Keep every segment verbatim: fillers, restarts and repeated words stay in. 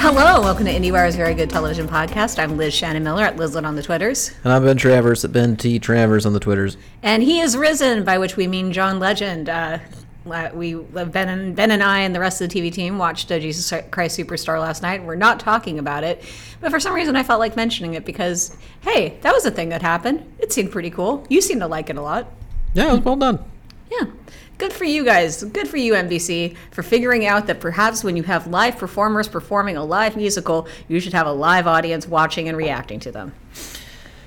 Hello, welcome to IndieWire's Very Good Television Podcast. I'm Liz Shannon Miller at LizLit on the Twitters. And I'm Ben Travers at Ben T. Travers on the Twitters. And he is risen, by which we mean John Legend. Uh, we Ben and, Ben and I and the rest of the T V team watched uh, Jesus Christ Superstar last night. We're not talking about it, but for some reason I felt like mentioning it because, hey, that was a thing that happened. It seemed pretty cool. You seem to like it a lot. Yeah, it was well done. Yeah. Good for you guys. Good for you, N B C, for figuring out that perhaps when you have live performers performing a live musical, you should have a live audience watching and reacting to them.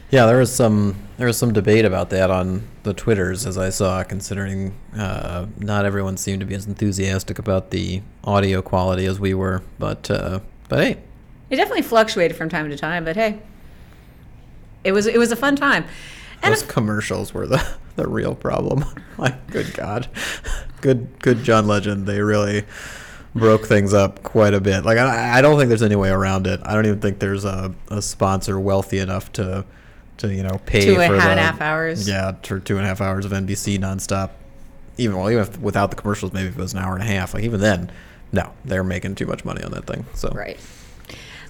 Yeah, there was some there was some debate about that on the Twitters, as I saw, considering uh, not everyone seemed to be as enthusiastic about the audio quality as we were. But uh, but hey, it definitely fluctuated from time to time. But hey, it was it was a fun time. And Those if- commercials were the. The real problem. Like, good God. Good good John Legend. They really broke things up quite a bit. Like, I, I don't think there's any way around it. I don't even think there's a, a sponsor wealthy enough to, to you know, pay two for Two and a half hours. Yeah, for two and a half hours of N B C nonstop. Even, well, even if, without the commercials, maybe if it was an hour and a half. Like, even then, no, they're making too much money on that thing. So Right.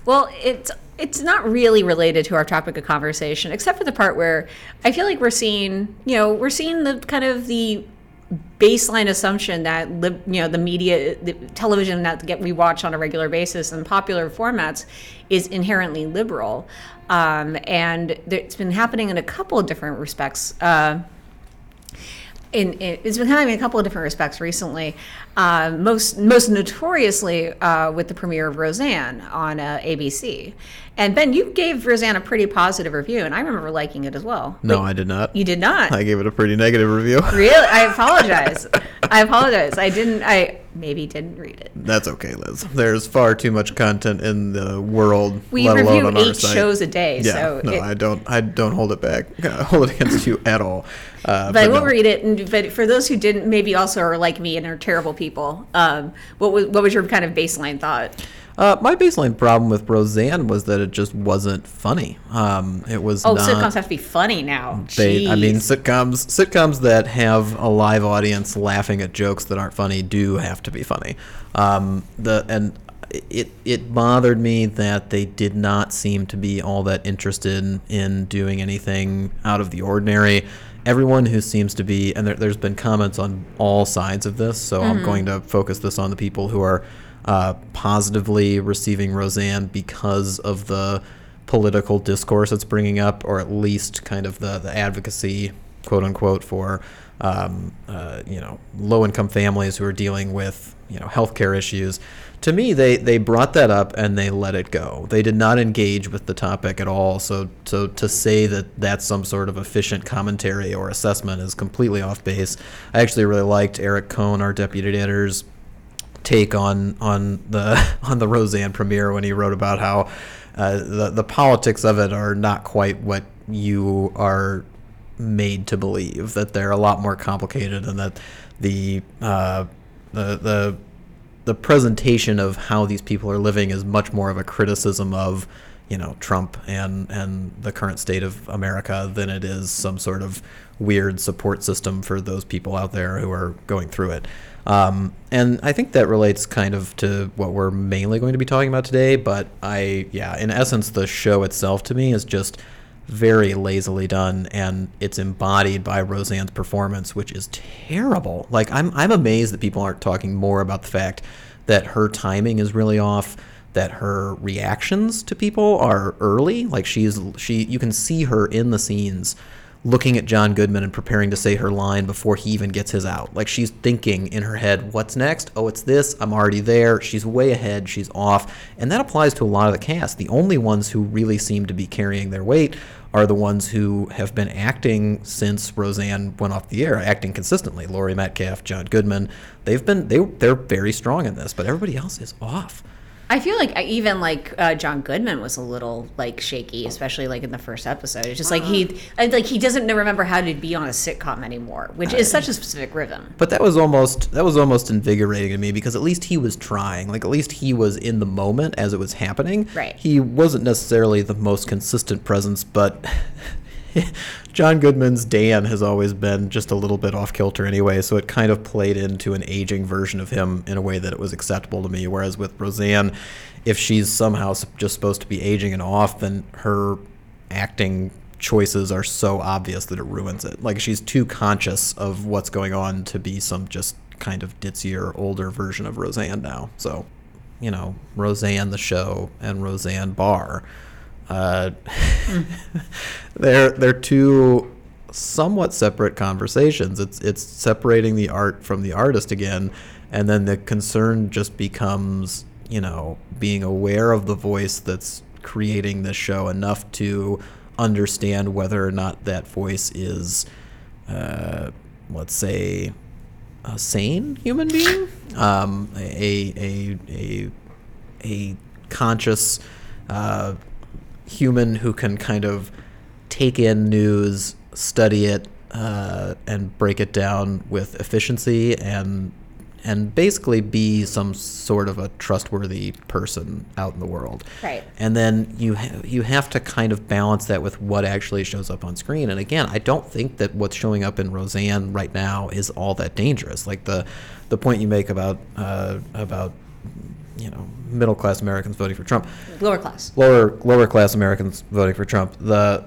Well, it's it's not really related to our topic of conversation, except for the part where I feel like we're seeing, you know, we're seeing the kind of the baseline assumption that, you know, the media, the television that get we watch on a regular basis in popular formats is inherently liberal. Um, and there, it's been happening in a couple of different respects. Uh, In, in, it's been happening in a couple of different respects recently, uh, most most notoriously uh, with the premiere of Roseanne on uh, A B C. And Ben, you gave Roseanne a pretty positive review, and I remember liking it as well. No, Wait, I did not. You did not. I gave it a pretty negative review. Really? I apologize. I apologize. I didn't. I maybe didn't read it. That's okay, Liz. There's far too much content in the world. We let review alone on eight our site. shows a day. Yeah. So no, it, I don't. I don't hold it back. I hold it against you at all. Uh, but, but I will no. read it. And but for those who didn't, maybe also are like me and are terrible people. Um, what was what was your kind of baseline thought? Uh, my baseline problem with Roseanne was that it just wasn't funny. Um, it was oh, not, sitcoms have to be funny now. They, I mean, sitcoms sitcoms that have a live audience laughing at jokes that aren't funny do have to be funny. Um, the and it it bothered me that they did not seem to be all that interested in, in doing anything out of the ordinary. Everyone who seems to be, and there, there's been comments on all sides of this, so mm-hmm. I'm going to focus this on the people who are Uh, positively receiving Roseanne because of the political discourse it's bringing up, or at least kind of the, the advocacy, quote unquote, for um, uh, you know low-income families who are dealing with you know healthcare issues. To me, they they brought that up and they let it go. They did not engage with the topic at all. So so to say that that's some sort of efficient commentary or assessment is completely off base. I actually really liked Eric Cohn, our deputy editor's take on on the on the Roseanne premiere when he wrote about how uh, the the politics of it are not quite what you are made to believe, that they're a lot more complicated, and that the uh, the the the presentation of how these people are living is much more of a criticism of you know Trump and and the current state of America than it is some sort of weird support system for those people out there who are going through it. Um, and I think that relates kind of to what we're mainly going to be talking about today, but I, yeah, in essence, the show itself to me is just very lazily done, and it's embodied by Roseanne's performance, which is terrible. Like, I'm, I'm amazed that people aren't talking more about the fact that her timing is really off, that her reactions to people are early. Like, she's, she, you can see her in the scenes looking at John Goodman and preparing to say her line before he even gets his out. Like, she's thinking in her head, what's next? Oh, it's this. I'm already there. She's way ahead. She's off. And that applies to a lot of the cast. The only ones who really seem to be carrying their weight are the ones who have been acting since Roseanne went off the air, acting consistently. Lori Metcalf, John Goodman, they've been, they, they're very strong in this, but everybody else is off. I feel like even like uh, John Goodman was a little like shaky, especially like in the first episode. It's just like he like he doesn't remember how to be on a sitcom anymore, which is such a specific rhythm. But that was almost that was almost invigorating to me, because at least he was trying. Like, at least he was in the moment as it was happening. Right. He wasn't necessarily the most consistent presence, but John Goodman's Dan has always been just a little bit off kilter anyway, so it kind of played into an aging version of him in a way that it was acceptable to me. Whereas with Roseanne, if she's somehow just supposed to be aging and off, then her acting choices are so obvious that it ruins it. Like, she's too conscious of what's going on to be some just kind of ditzier, older version of Roseanne now. So, you know, Roseanne the show and Roseanne Barr, uh, mm. they're they're two somewhat separate conversations. It's it's separating the art from the artist again, and then the concern just becomes, you know, being aware of the voice that's creating this show enough to understand whether or not that voice is, uh, let's say, a sane human being, um, a a a a conscious uh, human who can kind of take in news, study it, uh, and break it down with efficiency, and and basically be some sort of a trustworthy person out in the world. Right. And then you ha- you have to kind of balance that with what actually shows up on screen. And again, I don't think that what's showing up in Roseanne right now is all that dangerous. Like the the point you make about uh, about you know middle class Americans voting for Trump, lower class lower lower class Americans voting for Trump. The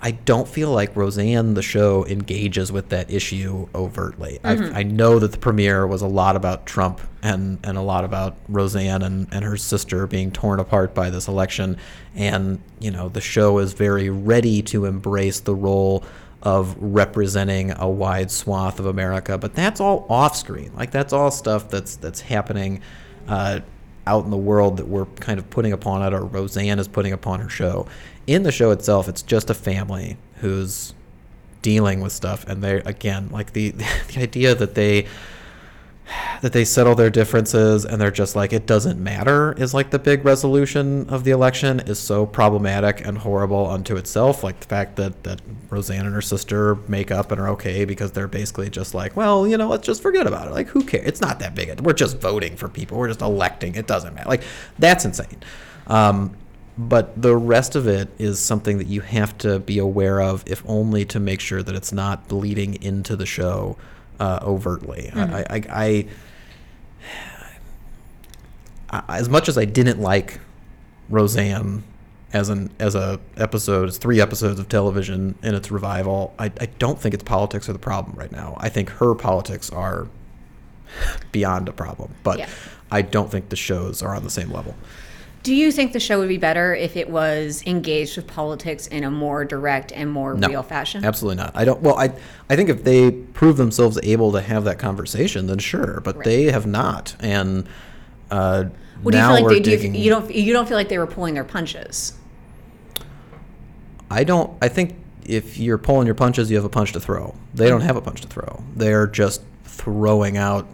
I don't feel like Roseanne, the show, engages with that issue overtly. Mm-hmm. I, I know that the premiere was a lot about Trump and, and a lot about Roseanne and, and her sister being torn apart by this election. And, you know, the show is very ready to embrace the role of representing a wide swath of America. But that's all off screen. Like, that's all stuff that's that's happening uh, out in the world that we're kind of putting upon it, or Roseanne is putting upon her show. In the show itself, it's just a family who's dealing with stuff, and they again, like the the idea that they that they settle their differences and they're just like, it doesn't matter, is like the big resolution of the election, is so problematic and horrible unto itself. Like the fact that that Roseanne and her sister make up and are okay because they're basically just like, well, you know, let's just forget about it. Like, who cares? It's not that big. We're just voting for people. We're just electing. It doesn't matter. Like, that's insane. Um, But the rest of it is something that you have to be aware of, if only to make sure that it's not bleeding into the show uh, overtly. Mm-hmm. I, I, I, I, as much as I didn't like Roseanne as an as a episode, as three episodes of television in its revival, I, I don't think its politics are the problem right now. I think her politics are beyond a problem, but yeah. I don't think the shows are on the same level. Do you think the show would be better if it was engaged with politics in a more direct and more no, real fashion? Absolutely not. I don't. Well, I I think if they prove themselves able to have that conversation, then sure. But right. they have not, and uh, what now do you feel like we're they, digging. Do you, you don't. You don't feel like they were pulling their punches. I don't. I think if you're pulling your punches, you have a punch to throw. They don't have a punch to throw. They're just throwing out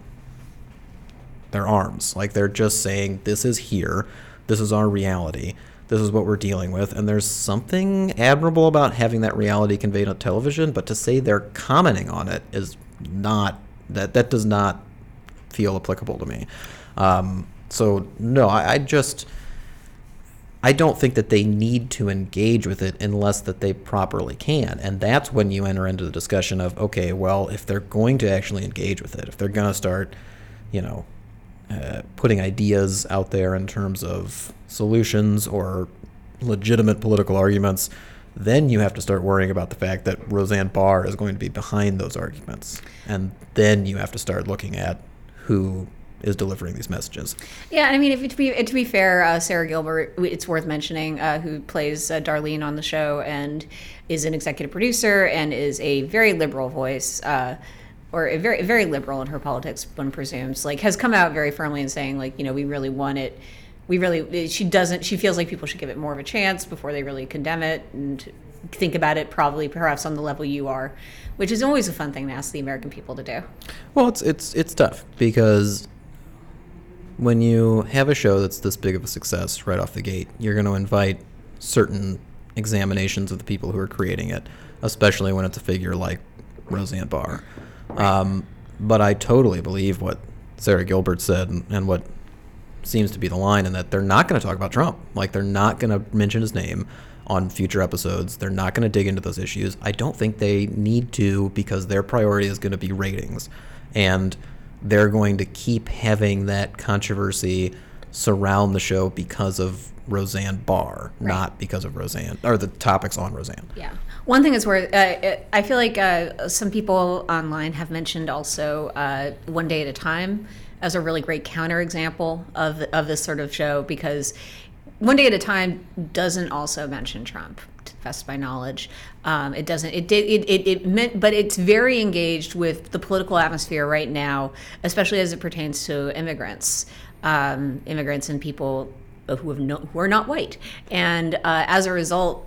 their arms. Like, they're just saying, "This is here. This is our reality. This is what we're dealing with." And there's something admirable about having that reality conveyed on television, but to say they're commenting on it is not, that that does not feel applicable to me. Um, so no, I, I just, I don't think that they need to engage with it unless that they properly can. And that's when you enter into the discussion of, okay, well, if they're going to actually engage with it, if they're going to start, you know, Uh, putting ideas out there in terms of solutions or legitimate political arguments, then you have to start worrying about the fact that Roseanne Barr is going to be behind those arguments. And then you have to start looking at who is delivering these messages. Yeah, I mean, if to be to be fair, uh, Sarah Gilbert, it's worth mentioning, uh, who plays uh, Darlene on the show and is an executive producer and is a very liberal voice, uh or very very liberal in her politics, one presumes, like, has come out very firmly and saying, like, you know, we really want it, we really, she doesn't, she feels like people should give it more of a chance before they really condemn it and think about it probably perhaps on the level you are, which is always a fun thing to ask the American people to do. Well, it's it's it's tough, because when you have a show that's this big of a success right off the gate, you're going to invite certain examinations of the people who are creating it, especially when it's a figure like Roseanne Barr. Um, but I totally believe what Sarah Gilbert said, and, and what seems to be the line, and that they're not going to talk about Trump. Like, they're not going to mention his name. on future episodes. They're not going to dig into those issues. I don't think they need to, because their priority is going to be ratings. And they're going to keep having that controversy surround the show because of Roseanne Barr, right. Not because of Roseanne, or the topics on Roseanne. Yeah. One thing is where uh, I feel like uh, some people online have mentioned also uh, One Day at a Time as a really great counterexample of, of this sort of show, because One Day at a Time doesn't also mention Trump, to the best of my knowledge. Um, it doesn't. It did. It, it it meant, but it's very engaged with the political atmosphere right now, especially as it pertains to immigrants, um, immigrants and people who have no, who are not white. And uh, as a result,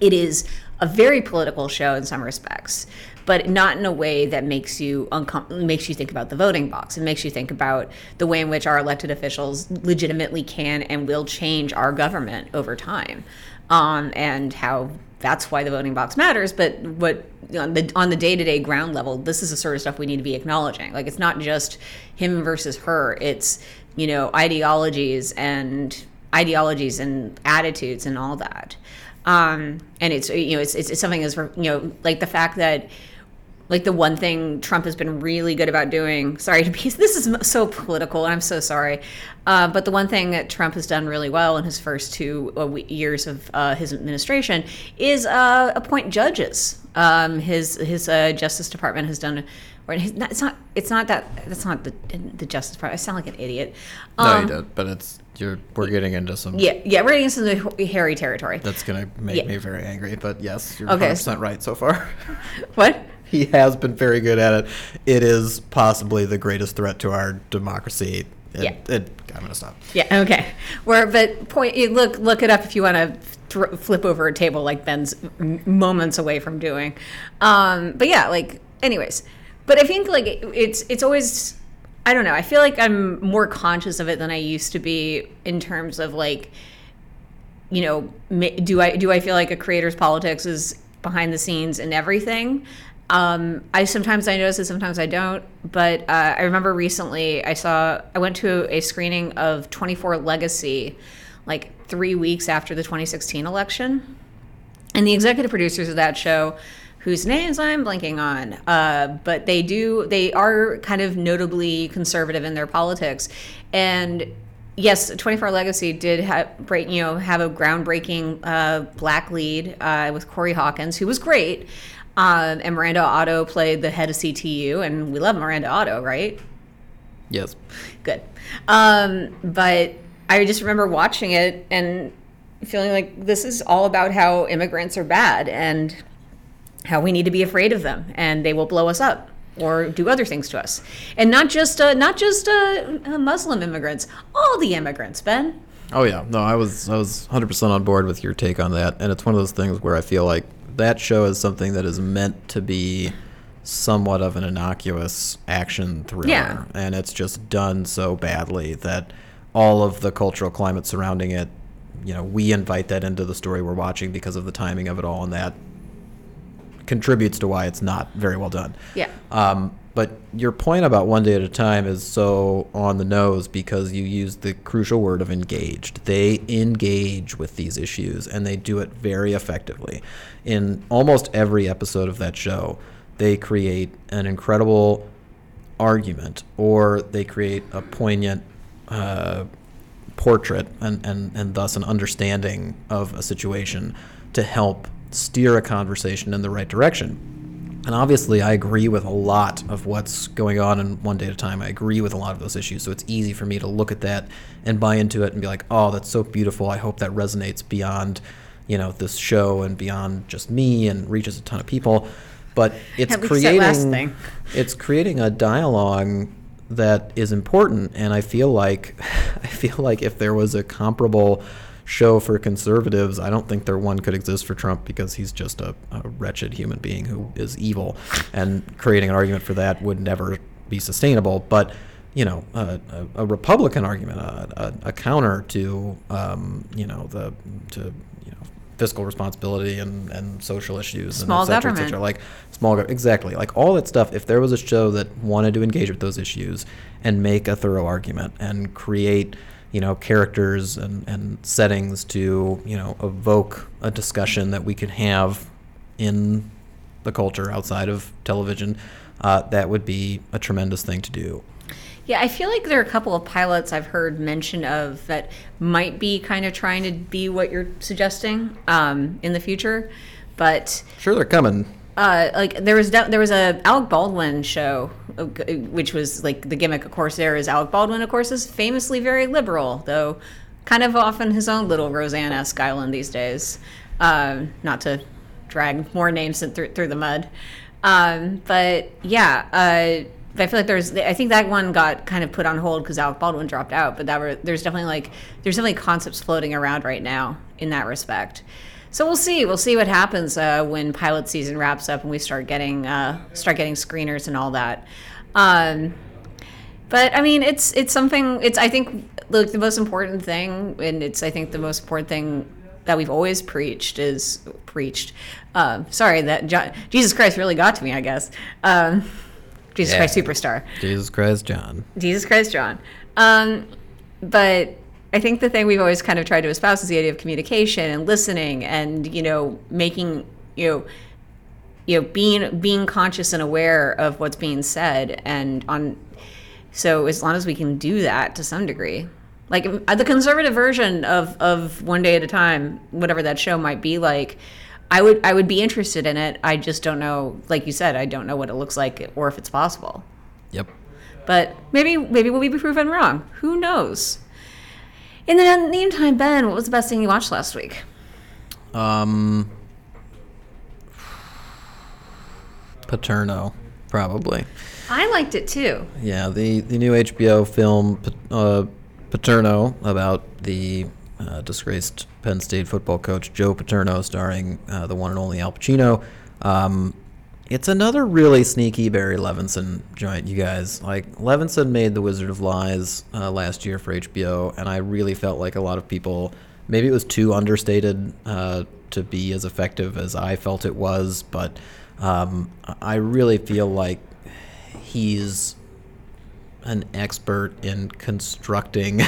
it is a very political show in some respects, but not in a way that makes you uncom- makes you think about the voting box. It makes you think about the way in which our elected officials legitimately can and will change our government over time, um, and how that's why the voting box matters. But what on the on the day-to-day ground level, this is the sort of stuff we need to be acknowledging. Like, it's not just him versus her. It's, you know, ideologies and ideologies and attitudes and all that. Um, and it's, you know, it's, it's, it's something that's, you know, like the fact that, like, the one thing Trump has been really good about doing, sorry to be, this is so political, and I'm so sorry, uh, but the one thing that Trump has done really well in his first two uh, years of uh, his administration is uh, appoint judges. Um, his his uh, Justice Department has done, or his, not, it's not it's not that that's not the the Justice Department. I sound like an idiot. Um, no, you did, but it's you're we're getting into some yeah yeah we're getting into some hairy territory. That's gonna make yeah. me very angry. But yes, you're okay, one hundred percent so, right so far. What? He has been very good at it. It is possibly the greatest threat to our democracy. It, yeah. It, I'm gonna stop. Yeah. Okay. Where, but point. Look, look it up if you want to th- flip over a table like Ben's moments away from doing. Um, but yeah, like, anyways. But I think, like, it, it's it's always, I don't know. I feel like I'm more conscious of it than I used to be in terms of, like, you know, do I do I feel like a creator's politics is behind the scenes in everything? Um, I sometimes I notice it, sometimes I don't. But uh, I remember recently I saw I went to a screening of twenty-four Legacy, like three weeks after the twenty sixteen election, and the executive producers of that show, whose names I'm blanking on, uh, but they do they are kind of notably conservative in their politics, and. Yes, twenty-four Legacy did have, you know, have a groundbreaking uh, black lead uh, with Corey Hawkins, who was great, um, and Miranda Otto played the head of C T U, and we love Miranda Otto, right? Yes. Good. Um, but I just remember watching it and feeling like this is all about how immigrants are bad and how we need to be afraid of them, and they will blow us up. Or do other things to us, and not just uh, not just uh, Muslim immigrants, all the immigrants, Ben. Oh yeah, no, I was I was one hundred percent on board with your take on that, and it's one of those things where I feel like that show is something that is meant to be somewhat of an innocuous action thriller, yeah. And it's just done so badly that all of the cultural climate surrounding it, you know, we invite that into the story we're watching because of the timing of it all, and that contributes to why it's not very well done. Yeah. Um, but your point about One Day at a Time is so on the nose because you use the crucial word of engaged. They engage with these issues, and they do it very effectively. In almost every episode of that show, they create an incredible argument, or they create a poignant uh, portrait and, and, and thus an understanding of a situation to help steer a conversation in the right direction. And obviously I agree with a lot of what's going on in One Day at a Time. I agree with a lot of those issues, so it's easy for me to look at that and buy into it and be like, oh, that's so beautiful. I hope that resonates beyond, you know, this show and beyond just me and reaches a ton of people. But it's creating it's creating a dialogue that is important, and I feel like I feel like if there was a comparable show for conservatives, I don't think there one could exist for Trump, because he's just a, a wretched human being who is evil, and creating an argument for that would never be sustainable. But, you know, a, a, a Republican argument, a, a, a counter to, um, you know, the to you know fiscal responsibility and, and social issues, small and et cetera, government, et cetera, like small government, exactly, like all that stuff. If there was a show that wanted to engage with those issues and make a thorough argument and create you know, characters and, and settings to, you know, evoke a discussion that we could have in the culture outside of television, uh, that would be a tremendous thing to do. Yeah, I feel like there are a couple of pilots I've heard mention of that might be kind of trying to be what you're suggesting um, in the future, but sure, they're coming. Uh, like there was there was a Alec Baldwin show, which was like the gimmick. Of course, there is Alec Baldwin. Of course, is famously very liberal, though kind of off on his own little Roseanne-esque island these days. Um, not to drag more names through through the mud, um, but yeah. Uh, I feel like there's, I think that one got kind of put on hold because Alec Baldwin dropped out, but that were, there's definitely like, there's definitely concepts floating around right now in that respect. So we'll see, we'll see what happens uh, when pilot season wraps up and we start getting, uh, start getting screeners and all that. Um, but I mean, it's, it's something, it's, I think, look, the most important thing, and it's, I think the most important thing that we've always preached is, preached, um, sorry, that John, Jesus Christ really got to me, I guess. Um, Jesus yeah. Christ Superstar. Jesus Christ John. Jesus Christ John. Um, but I think the thing we've always kind of tried to espouse is the idea of communication and listening and, you know, making, you know, you know, being being conscious and aware of what's being said. And on, so as long as we can do that to some degree, like the conservative version of, of One Day at a Time, whatever that show might be like, I would I would be interested in it. I just don't know, like you said, I don't know what it looks like or if it's possible. Yep. But maybe maybe we'll be proven wrong. Who knows? In the meantime, Ben, what was the best thing you watched last week? Um, Paterno, probably. I liked it too. Yeah, the, the new H B O film uh, Paterno about the Uh, disgraced Penn State football coach Joe Paterno, starring uh, the one and only Al Pacino. Um, it's another really sneaky Barry Levinson joint, you guys. Like, Levinson made The Wizard of Lies uh, last year for H B O, and I really felt like a lot of people, maybe it was too understated uh, to be as effective as I felt it was, but um, I really feel like he's an expert in constructing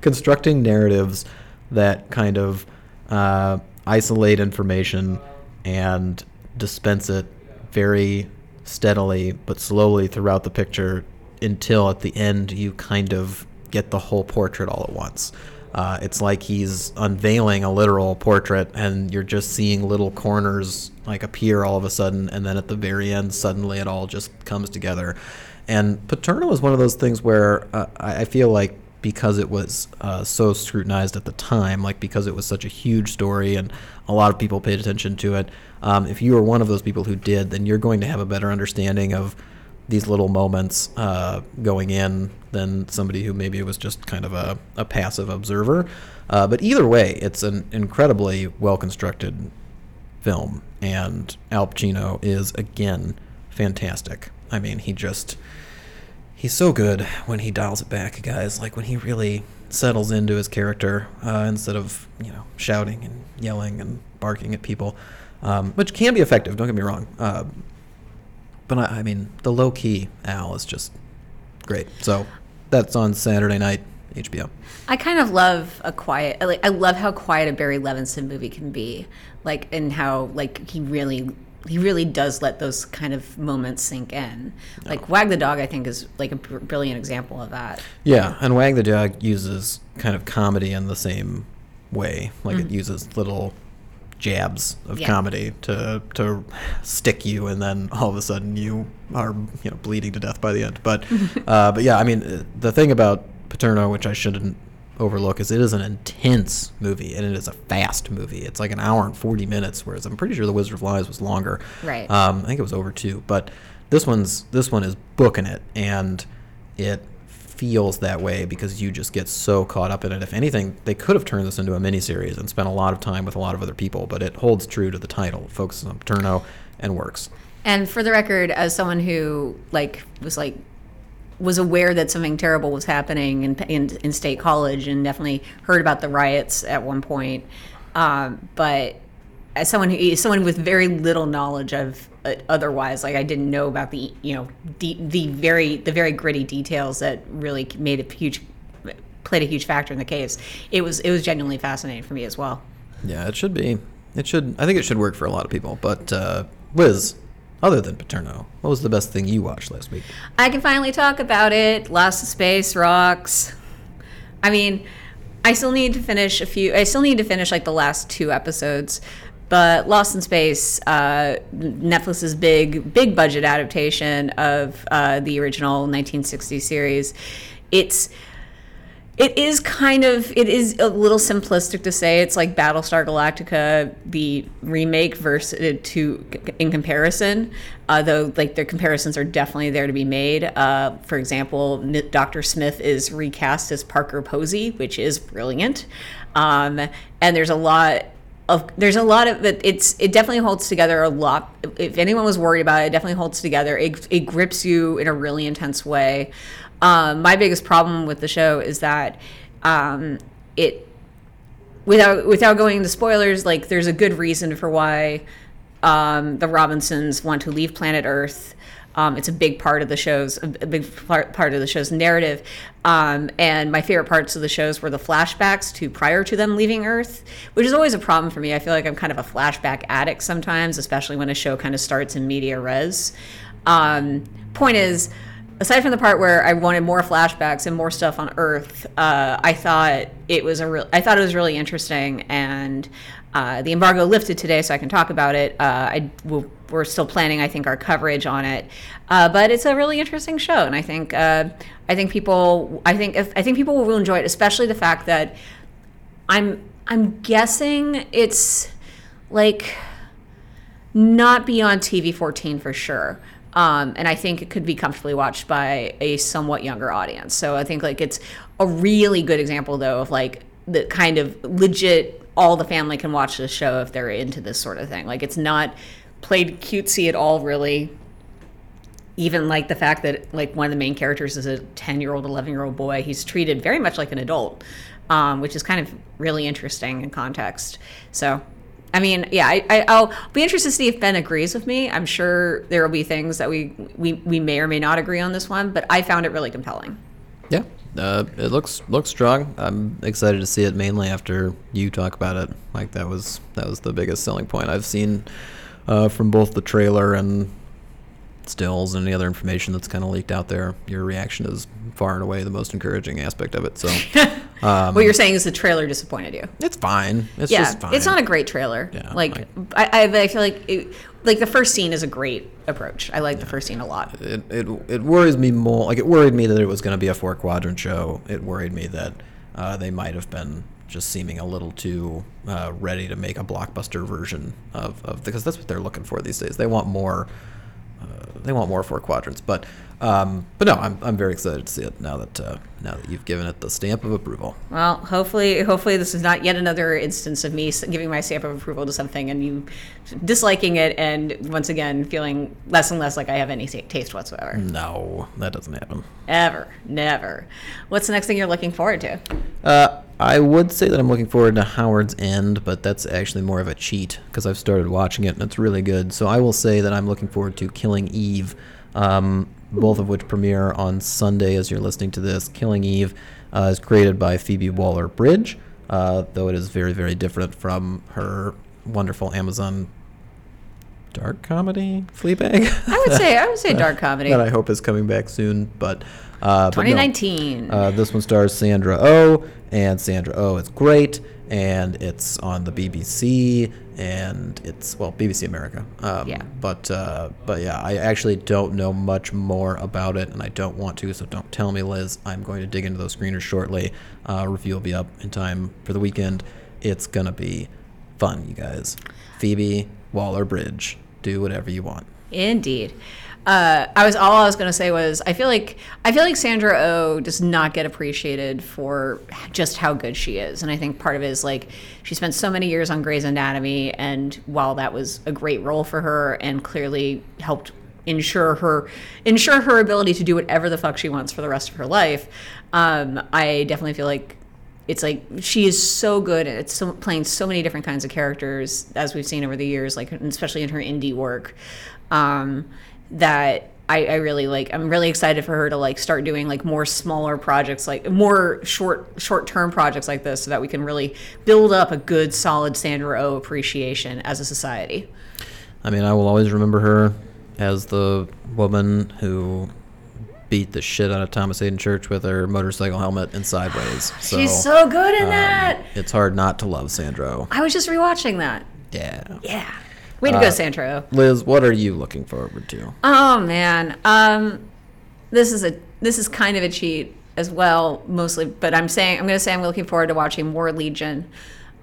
constructing narratives that kind of uh, isolate information and dispense it very steadily but slowly throughout the picture until at the end you kind of get the whole portrait all at once. Uh, it's like he's unveiling a literal portrait and you're just seeing little corners like appear all of a sudden, and then at the very end suddenly it all just comes together. And Paterno is one of those things where uh, I feel like because it was uh, so scrutinized at the time, like because it was such a huge story and a lot of people paid attention to it, um, if you were one of those people who did, then you're going to have a better understanding of these little moments uh, going in than somebody who maybe was just kind of a, a passive observer. Uh, but either way, it's an incredibly well-constructed film, and Al Pacino is, again, fantastic. I mean, he just, he's so good when he dials it back, guys. Like, when he really settles into his character uh, instead of, you know, shouting and yelling and barking at people, um, which can be effective, don't get me wrong. Uh, but, I, I mean, the low-key Al is just great. So that's on Saturday night, H B O. I kind of love a quiet, like, I love how quiet a Barry Levinson movie can be, like, and how, like, he really... he really does let those kind of moments sink in. No. Like Wag the Dog, I think, is like a br- brilliant example of that. Yeah, and Wag the Dog uses kind of comedy in the same way. Like mm-hmm. It uses little jabs of yeah. comedy to to stick you, and then all of a sudden you are you know bleeding to death by the end. But uh, but yeah, I mean, the thing about Paterno, which I shouldn't overlook, is it is an intense movie, and it is a fast movie. It's like an hour and forty minutes, whereas I'm pretty sure The Wizard of Lies was longer. Right. Um, I think it was over two, but this one's this one is booking it, and it feels that way because you just get so caught up in it. If anything, they could have turned this into a miniseries and spent a lot of time with a lot of other people, but it holds true to the title. It focuses on Paterno and works. And for the record, as someone who like was like. was aware that something terrible was happening in, in in State College, and definitely heard about the riots at one point. Um, but as someone who, someone with very little knowledge of uh, otherwise, like I didn't know about the you know the the very the very gritty details that really made a huge played a huge factor in the case. It was it was genuinely fascinating for me as well. Yeah, it should be. It should. I think it should work for a lot of people. But uh, Liz, other than Paterno, what was the best thing you watched last week? I can finally talk about it. Lost in Space rocks. I mean, I still need to finish a few. I still need to finish like the last two episodes. But Lost in Space, uh, Netflix's big, big budget adaptation of uh, the original nineteen sixties series, it's, it is kind of, it is a little simplistic to say it's like Battlestar Galactica, the remake versus to in comparison. Uh, though, like their comparisons are definitely there to be made. Uh, for example, Doctor Smith is recast as Parker Posey, which is brilliant, um, and there's a lot. Of, there's a lot of it. It's it definitely holds together a lot. If anyone was worried about it, it definitely holds together. It it grips you in a really intense way. Um, my biggest problem with the show is that um, it without without going into spoilers, like there's a good reason for why um, the Robinsons want to leave planet Earth. Um, it's a big part of the show's a big part, part of the show's narrative, um, and my favorite parts of the shows were the flashbacks to prior to them leaving Earth, which is always a problem for me. I feel like I'm kind of a flashback addict sometimes, especially when a show kind of starts in media res. Um, point is, aside from the part where I wanted more flashbacks and more stuff on Earth, uh, I thought it was a real. I thought it was really interesting, and uh, the embargo lifted today, so I can talk about it. Uh, I will. We're still planning, I think, our coverage on it, uh, but it's a really interesting show, and I think uh, I think people I think if, I think people will enjoy it, especially the fact that I'm I'm guessing it's like not beyond T V fourteen for sure, um, and I think it could be comfortably watched by a somewhat younger audience. So I think like it's a really good example though of like the kind of legit all the family can watch this show if they're into this sort of thing. Like it's not played cutesy at all, really. Even like the fact that like one of the main characters is a ten-year-old, eleven-year-old boy, he's treated very much like an adult, um, which is kind of really interesting in context. So, I mean, yeah, I, I, I'll be interested to see if Ben agrees with me. I'm sure there will be things that we we we may or may not agree on this one, but I found it really compelling. Yeah, uh, it looks looks strong. I'm excited to see it mainly after you talk about it. Like that was that was the biggest selling point I've seen. Uh, from both the trailer and stills and any other information that's kind of leaked out there, your reaction is far and away the most encouraging aspect of it. So, um, what you're saying is the trailer disappointed you. It's fine. It's yeah, just fine. It's not a great trailer. Yeah, like I, I, I feel like it, like the first scene is a great approach. I like yeah. the first scene a lot. It, it it worries me more. Like it worried me that it was going to be a four quadrant show. It worried me that uh, they might have been. Just seeming a little too uh, ready to make a blockbuster version of, of because that's what they're looking for these days. They want more, uh, they want more four quadrants. But um, but no, I'm I'm very excited to see it now that uh, now that you've given it the stamp of approval. Well, hopefully hopefully this is not yet another instance of me giving my stamp of approval to something and you disliking it and once again feeling less and less like I have any taste whatsoever. No, that doesn't happen. Ever, never. What's the next thing you're looking forward to? Uh. I would say that I'm looking forward to Howard's End, but that's actually more of a cheat because I've started watching it and it's really good. So I will say that I'm looking forward to Killing Eve, um, both of which premiere on Sunday as you're listening to this. Killing Eve uh, is created by Phoebe Waller-Bridge, uh, though it is very, very different from her wonderful Amazon dark comedy, Fleabag. I would say I would say dark comedy. That I hope is coming back soon, but... Uh, twenty nineteen. But no, uh, this one stars Sandra Oh, and Sandra Oh is great, and it's on the B B C, and it's, well, B B C America. Um, yeah. But, uh, but yeah, I actually don't know much more about it, and I don't want to, so don't tell me, Liz. I'm going to dig into those screeners shortly. Uh, review will be up in time for the weekend. It's going to be fun, you guys. Phoebe Waller-Bridge. Do whatever you want. Indeed. Uh, I was all I was going to say was I feel like I feel like Sandra Oh does not get appreciated for just how good she is, and I think part of it is like she spent so many years on Grey's Anatomy, and while that was a great role for her and clearly helped ensure her ensure her ability to do whatever the fuck she wants for the rest of her life, um, I definitely feel like it's like she is so good at so, playing so many different kinds of characters as we've seen over the years, like especially in her indie work. Um, that I, I really like, I'm really excited for her to like start doing like more smaller projects, like more short, short-term projects like this, so that we can really build up a good, solid Sandra Oh appreciation as a society. I mean, I will always remember her as the woman who beat the shit out of Thomas Hayden Church with her motorcycle helmet and Sideways. So, she's so good in um, that. It's hard not to love Sandra Oh. I was just rewatching that. Yeah. Yeah. Way to uh, go, Sandra Oh. Liz, what are you looking forward to? Oh man, um, this is a this is kind of a cheat as well, mostly. But I'm saying I'm going to say I'm looking forward to watching more Legion.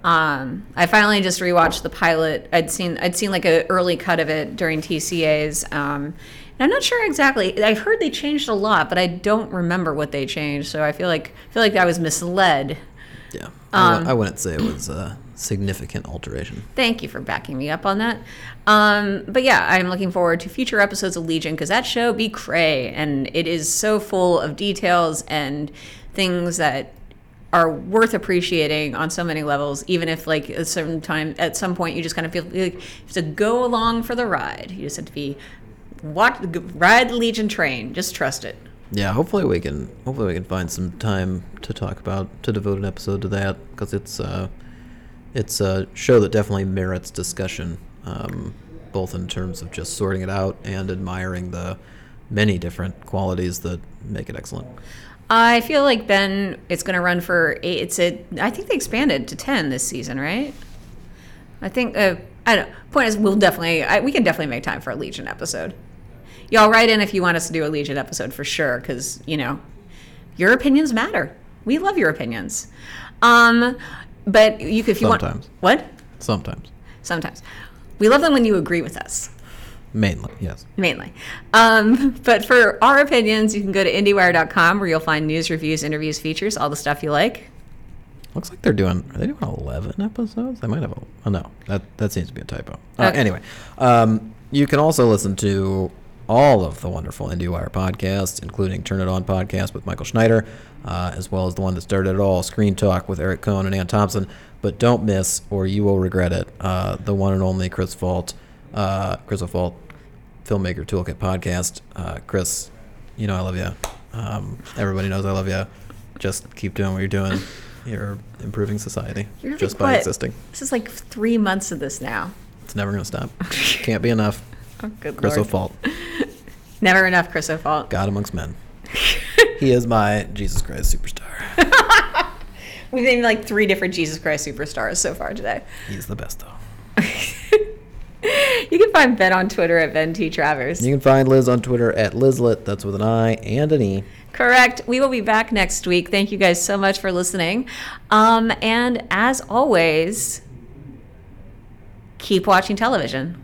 Um, I finally just rewatched the pilot. I'd seen I'd seen like an early cut of it during T C A's. Um, and I'm not sure exactly. I've heard they changed a lot, but I don't remember what they changed. So I feel like I feel like I was misled. Yeah, um, I wouldn't say it was a significant alteration. Thank you for backing me up on that. Um, but yeah, I'm looking forward to future episodes of Legion, because that show be cray, and it is so full of details and things that are worth appreciating on so many levels, even if like at some time, at some point you just kind of feel like you have to go along for the ride. You just have to be walk, ride the Legion train. Just trust it. Yeah, hopefully we can hopefully we can find some time to talk about, to devote an episode to that, because it's uh, it's a show that definitely merits discussion, um, both in terms of just sorting it out and admiring the many different qualities that make it excellent. I feel like Ben, it's going to run for eight. It's a, I think they expanded to ten this season, right? I think uh, I don't. Point is, we'll definitely I, we can definitely make time for a Legion episode. Y'all write in if you want us to do a Legion episode for sure, because, you know, your opinions matter. We love your opinions. Um, but you, if you Sometimes. want... What? Sometimes. Sometimes. We love them when you agree with us. Mainly, yes. Mainly. Um, but for our opinions, you can go to IndieWire dot com, where you'll find news, reviews, interviews, features, all the stuff you like. Looks like they're doing... Are they doing eleven episodes? They might have... A, oh, no. That, that seems to be a typo. Uh, okay. Anyway, um, you can also listen to all of the wonderful IndieWire podcasts, including Turn It On podcast with Michael Schneider, uh, as well as the one that started it all, Screen Talk with Eric Cohn and Ann Thompson. But don't miss, or you will regret it, uh, the one and only Chris O'Falt, uh, Chris O'Falt Filmmaker Toolkit podcast. Uh, Chris, you know I love you. Um, everybody knows I love you. Just keep doing what you're doing. You're improving society you're just by existing. This is like three months of this now. It's never going to stop. Can't be enough. Oh, good Chris O'Falt. Never enough Chris O'Falt. God amongst men. He is my Jesus Christ Superstar. We've named like three different Jesus Christ Superstars so far today. He's the best, though. You can find Ben on Twitter at Ben T. Travers. You can find Liz on Twitter at Lizlet. That's with an I and an E. Correct. We will be back next week. Thank you guys so much for listening. Um, and as always, keep watching television.